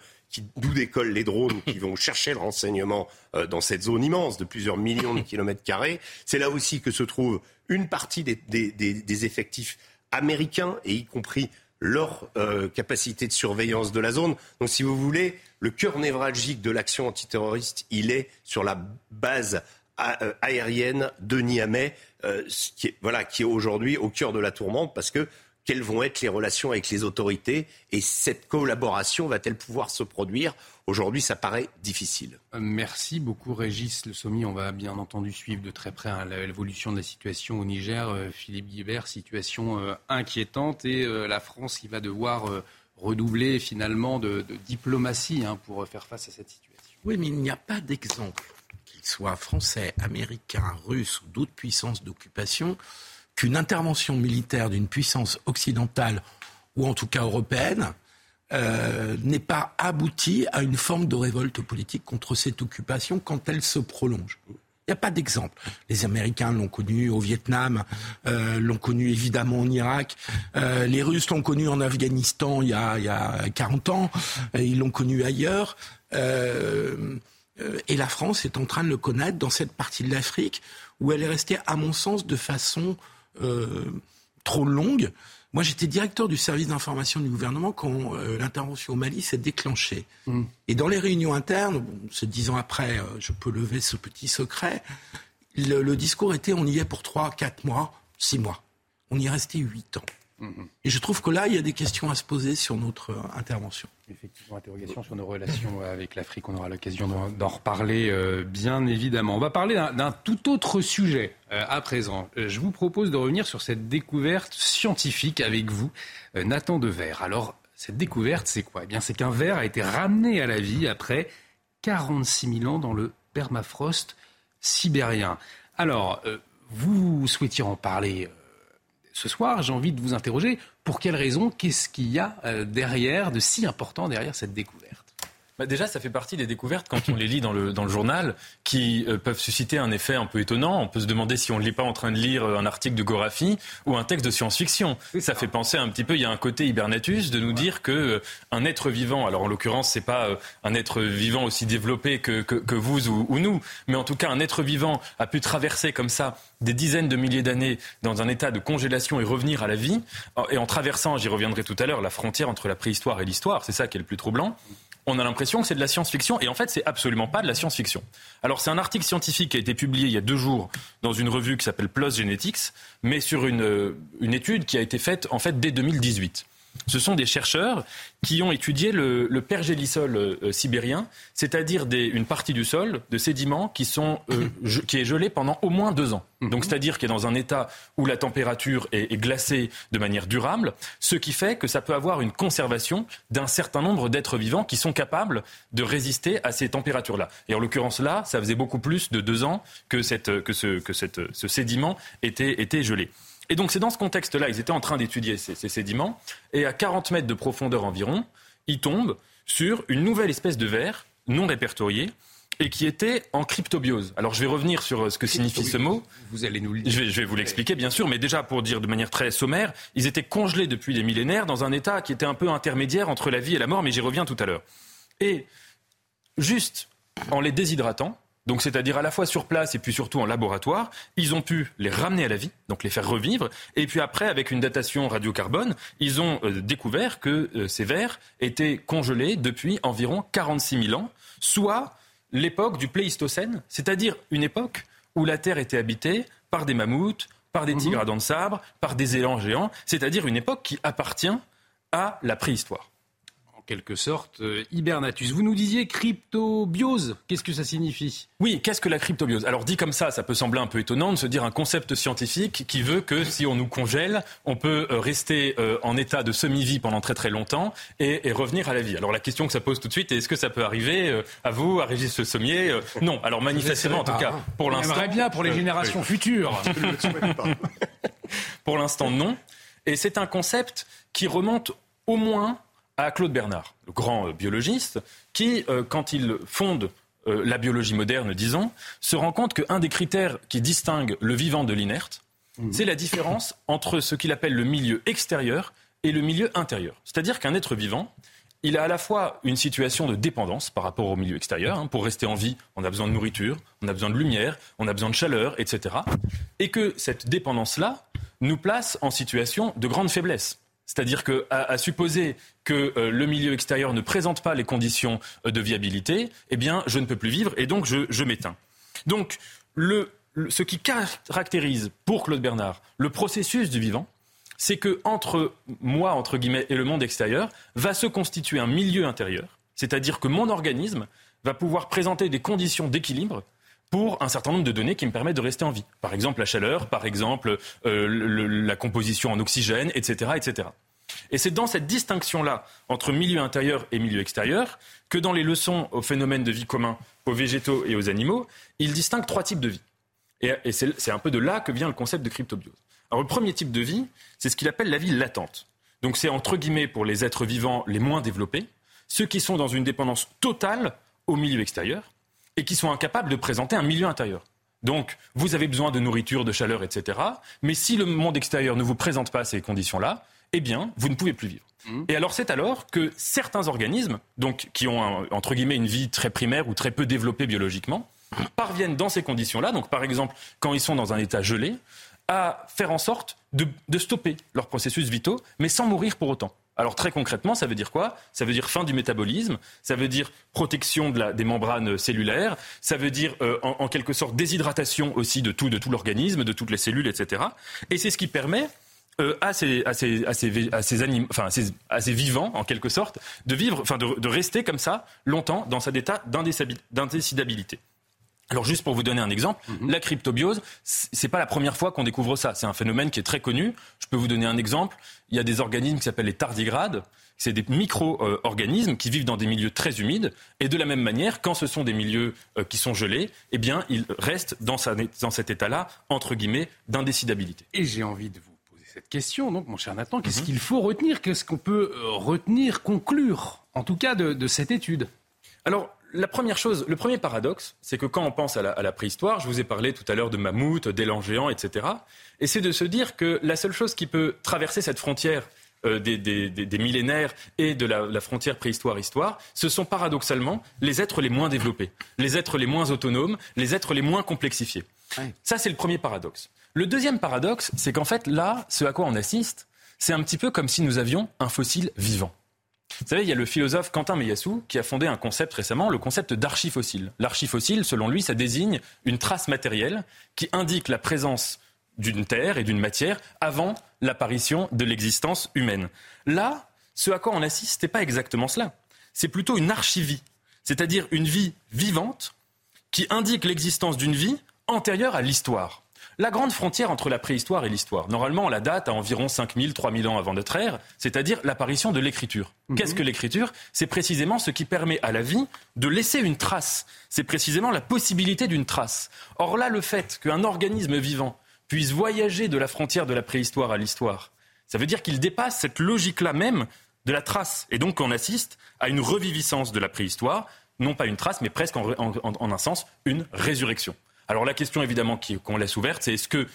d'où décollent les drones qui vont chercher le renseignement dans cette zone immense de plusieurs millions de kilomètres carrés. C'est là aussi que se trouve une partie des effectifs américains, et y compris leur capacité de surveillance de la zone. Donc si vous voulez, le cœur névralgique de l'action antiterroriste, il est sur la base aérienne de Niamey, qui est aujourd'hui au cœur de la tourmente, parce que quelles vont être les relations avec les autorités, et cette collaboration va-t-elle pouvoir se produire ? Aujourd'hui, ça paraît difficile. Merci beaucoup, Régis Le Sommier. On va bien entendu suivre de très près l'évolution de la situation au Niger. Philippe Guibert, situation inquiétante, et la France qui va devoir redoubler finalement de diplomatie pour faire face à cette situation. Oui, mais il n'y a pas d'exemple, qu'il soit français, américain, russe ou d'autres puissances d'occupation, qu'une intervention militaire d'une puissance occidentale, ou en tout cas européenne, n'ait pas abouti à une forme de révolte politique contre cette occupation quand elle se prolonge. Il n'y a pas d'exemple. Les Américains l'ont connu au Vietnam, l'ont connu évidemment en Irak, les Russes l'ont connu en Afghanistan il y a 40 ans, ils l'ont connu ailleurs, et la France est en train de le connaître dans cette partie de l'Afrique où elle est restée, à mon sens, de façon trop longue. Moi, j'étais directeur du service d'information du gouvernement quand l'intervention au Mali s'est déclenchée. Et dans les réunions internes, c'est 10 ans après, je peux lever ce petit secret, le discours était: on y est pour 3, 4 mois, 6 mois. On y est resté 8 ans. Et je trouve que là, il y a des questions à se poser sur notre intervention. Effectivement, interrogation sur nos relations avec l'Afrique. On aura l'occasion d'en reparler, bien évidemment. On va parler d'un tout autre sujet à présent. Je vous propose de revenir sur cette découverte scientifique avec vous, Nathan Devers. Alors, cette découverte, c'est quoi ? Eh bien, c'est qu'un ver a été ramené à la vie après 46 000 ans dans le permafrost sibérien. Alors, vous souhaitiez en parler ce soir, j'ai envie de vous interroger pour quelles raisons, qu'est-ce qu'il y a derrière, de si important derrière cette découverte ? Déjà, ça fait partie des découvertes, quand on les lit dans le journal, qui peuvent susciter un effet un peu étonnant. On peut se demander si on ne l'est pas en train de lire un article de Gorafi ou un texte de science-fiction. Ça fait penser un petit peu, il y a un côté hibernatus, de nous dire que un être vivant, alors en l'occurrence, c'est pas un être vivant aussi développé que vous ou nous, mais en tout cas, un être vivant a pu traverser comme ça des dizaines de milliers d'années dans un état de congélation et revenir à la vie. Et en traversant, j'y reviendrai tout à l'heure, la frontière entre la préhistoire et l'histoire, c'est ça qui est le plus troublant. On a l'impression que c'est de la science-fiction, et en fait, c'est absolument pas de la science-fiction. Alors, c'est un article scientifique qui a été publié il y a 2 jours dans une revue qui s'appelle PLOS Genetics, mais sur une étude qui a été faite, en fait, dès 2018. Ce sont des chercheurs qui ont étudié le pergélisol sibérien, c'est-à-dire une partie du sol, de sédiments qui est gelée pendant au moins 2 ans. Donc, c'est-à-dire qu'il est dans un état où la température est glacée de manière durable, ce qui fait que ça peut avoir une conservation d'un certain nombre d'êtres vivants qui sont capables de résister à ces températures-là. Et en l'occurrence là, ça faisait beaucoup plus de 2 ans que ce sédiment était gelé. Et donc c'est dans ce contexte-là, ils étaient en train d'étudier ces sédiments, et à 40 mètres de profondeur environ, ils tombent sur une nouvelle espèce de ver non répertoriée, et qui était en cryptobiose. Alors je vais revenir sur ce que signifie ce mot. Vous allez nous le dire. Je vais vous l'expliquer bien sûr, mais déjà pour dire de manière très sommaire, ils étaient congelés depuis des millénaires dans un état qui était un peu intermédiaire entre la vie et la mort, mais j'y reviens tout à l'heure. Et juste en les déshydratant, donc c'est-à-dire à la fois sur place et puis surtout en laboratoire, ils ont pu les ramener à la vie, donc les faire revivre. Et puis après, avec une datation radiocarbone, ils ont découvert que ces vers étaient congelés depuis environ 46 000 ans, soit l'époque du Pléistocène, c'est-à-dire une époque où la Terre était habitée par des mammouths, par des tigres à dents de sabre, par des élans géants, c'est-à-dire une époque qui appartient à la préhistoire. En quelque sorte, hibernatus. Vous nous disiez cryptobiose, qu'est-ce que ça signifie ? Oui, qu'est-ce que la cryptobiose ? Alors dit comme ça, ça peut sembler un peu étonnant de se dire un concept scientifique qui veut que si on nous congèle, on peut rester en état de semi-vie pendant très très longtemps et revenir à la vie. Alors la question que ça pose tout de suite, est-ce que ça peut arriver à vous, à Régis Le Sommier ? Non, alors manifestement en tout cas, pour l'instant... J'aimerais bien pour les générations futures. Je ne le souhaite pas. Pour l'instant, non. Et c'est un concept qui remonte au moins à Claude Bernard, le grand biologiste, qui, quand il fonde la biologie moderne, disons, se rend compte qu'un des critères qui distingue le vivant de l'inerte, c'est la différence entre ce qu'il appelle le milieu extérieur et le milieu intérieur. C'est-à-dire qu'un être vivant, il a à la fois une situation de dépendance par rapport au milieu extérieur. Hein, pour rester en vie, on a besoin de nourriture, on a besoin de lumière, on a besoin de chaleur, etc. Et que cette dépendance-là nous place en situation de grande faiblesse. C'est-à-dire qu'à supposer que le milieu extérieur ne présente pas les conditions de viabilité, eh bien, je ne peux plus vivre et donc je m'éteins. Donc, ce qui caractérise, pour Claude Bernard, le processus du vivant, c'est que entre moi, entre guillemets, et le monde extérieur, va se constituer un milieu intérieur. C'est-à-dire que mon organisme va pouvoir présenter des conditions d'équilibre pour un certain nombre de données qui me permettent de rester en vie. Par exemple la chaleur, par exemple la composition en oxygène, etc., etc. Et c'est dans cette distinction-là, entre milieu intérieur et milieu extérieur, que dans les leçons aux phénomènes de vie communs, aux végétaux et aux animaux, ils distinguent trois types de vie. Et c'est un peu de là que vient le concept de cryptobiose. Alors le premier type de vie, c'est ce qu'il appelle la vie latente. Donc c'est entre guillemets pour les êtres vivants les moins développés, ceux qui sont dans une dépendance totale au milieu extérieur, et qui sont incapables de présenter un milieu intérieur. Donc, vous avez besoin de nourriture, de chaleur, etc. Mais si le monde extérieur ne vous présente pas ces conditions-là, eh bien, vous ne pouvez plus vivre. Et alors, c'est alors que certains organismes, donc qui ont, entre guillemets, une vie très primaire ou très peu développée biologiquement, parviennent dans ces conditions-là, donc par exemple, quand ils sont dans un état gelé, à faire en sorte de stopper leurs processus vitaux, mais sans mourir pour autant. Alors très concrètement, ça veut dire quoi ? Ça veut dire fin du métabolisme, ça veut dire protection des membranes cellulaires, ça veut dire en quelque sorte déshydratation aussi de tout l'organisme, de toutes les cellules, etc. Et c'est ce qui permet à ces vivants, en quelque sorte, de vivre, enfin de rester comme ça longtemps dans cet état d'indécidabilité. Alors juste pour vous donner un exemple, la cryptobiose, c'est pas la première fois qu'on découvre ça. C'est un phénomène qui est très connu. Je peux vous donner un exemple. Il y a des organismes qui s'appellent les tardigrades. C'est des micro-organismes qui vivent dans des milieux très humides. Et de la même manière, quand ce sont des milieux qui sont gelés, eh bien, ils restent dans cet état-là, entre guillemets, d'indécidabilité. Et j'ai envie de vous poser cette question, donc, mon cher Nathan. Qu'est-ce qu'il faut retenir ? Qu'est-ce qu'on peut retenir, conclure, en tout cas, de cette étude ? Alors, la première chose, le premier paradoxe, c'est que quand on pense à la préhistoire, je vous ai parlé tout à l'heure de mammouths, d'élan géant, etc. Et c'est de se dire que la seule chose qui peut traverser cette frontière des millénaires et de la frontière préhistoire-histoire, ce sont paradoxalement les êtres les moins développés, les êtres les moins autonomes, les êtres les moins complexifiés. Ouais. Ça, c'est le premier paradoxe. Le deuxième paradoxe, c'est qu'en fait, là, ce à quoi on assiste, c'est un petit peu comme si nous avions un fossile vivant. Vous savez, il y a le philosophe Quentin Meillassoux qui a fondé un concept récemment, le concept d'archifossile. L'archifossile, selon lui, ça désigne une trace matérielle qui indique la présence d'une terre et d'une matière avant l'apparition de l'existence humaine. Là, ce à quoi on assiste, ce n'est pas exactement cela. C'est plutôt une archivie, c'est-à-dire une vie vivante qui indique l'existence d'une vie antérieure à l'histoire. La grande frontière entre la préhistoire et l'histoire, normalement, on la date à environ 3 000 ans avant notre ère, c'est-à-dire l'apparition de l'écriture. Qu'est-ce que l'écriture ? C'est précisément ce qui permet à la vie de laisser une trace. C'est précisément la possibilité d'une trace. Or là, le fait qu'un organisme vivant puisse voyager de la frontière de la préhistoire à l'histoire, ça veut dire qu'il dépasse cette logique-là même de la trace. Et donc, on assiste à une reviviscence de la préhistoire, non pas une trace, mais presque en un sens, une résurrection. Alors la question évidemment qu'on laisse ouverte, c'est est-ce que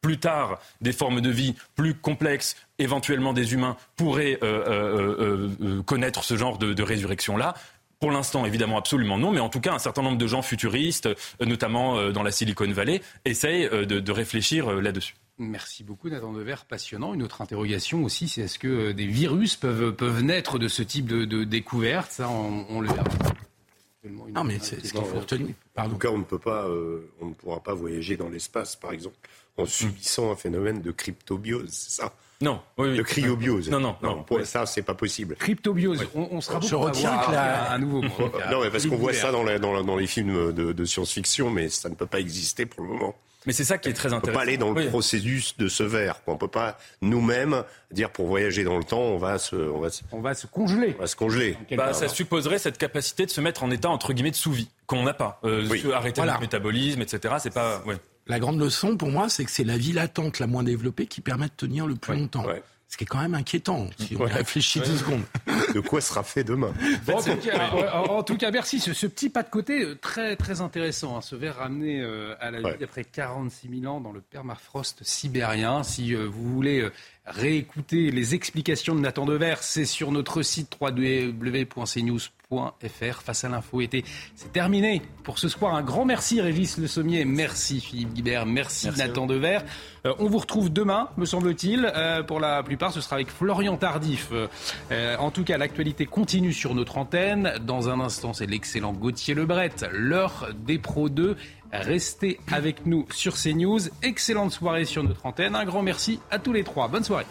plus tard des formes de vie plus complexes, éventuellement des humains, pourraient connaître ce genre de résurrection-là ? Pour l'instant, évidemment, absolument non, mais en tout cas, un certain nombre de gens futuristes, notamment dans la Silicon Valley, essayent de réfléchir là-dessus. Merci beaucoup, Nathan Devers. Passionnant. Une autre interrogation aussi, c'est est-ce que des virus peuvent naître de ce type de découverte ? Ça, on le verra. Non, mais c'est ce qu'il faut retenir. En tout cas, on ne pourra pas voyager dans l'espace, par exemple, en subissant un phénomène de cryptobiose, c'est ça ? Non, oui. De cryobiose. Non, ça, c'est pas possible. Cryptobiose, ouais. on sera beaucoup à voir à nouveau. Non, mais parce qu'on voit ça dans les films de science-fiction, mais ça ne peut pas exister pour le moment. Mais c'est ça qui est très intéressant. On ne peut pas aller dans le processus de ce verre. On ne peut pas nous-mêmes dire pour voyager dans le temps, on va se congeler. On va se congeler. Ça supposerait cette capacité de se mettre en état, entre guillemets, de sous-vie, qu'on n'a pas. Arrêter le métabolisme, etc. C'est pas... Ouais. La grande leçon, pour moi, c'est que c'est la vie latente, la moins développée, qui permet de tenir le plus longtemps. Ouais. Ce qui est quand même inquiétant, si on réfléchit 10 secondes. de quoi sera fait demain. En tout cas, merci. Ce petit pas de côté, très, très intéressant. Hein, ce verre ramené à la vie après 46 000 ans dans le permafrost sibérien. Si vous voulez réécouter les explications de Nathan Devers, c'est sur notre site www.cnews.fr. Face à l'info été, c'est terminé pour ce soir. Un grand merci Régis Le Sommier, merci Philippe Guibert, merci Nathan Devers. On vous retrouve demain, me semble-t-il. Pour la plupart, ce sera avec Florian Tardif. En tout cas, l'actualité continue sur notre antenne. Dans un instant, c'est l'excellent Gauthier Le Bret, l'heure des Pro 2. Restez avec nous sur CNews. Excellente soirée sur notre antenne. Un grand merci à tous les trois. Bonne soirée.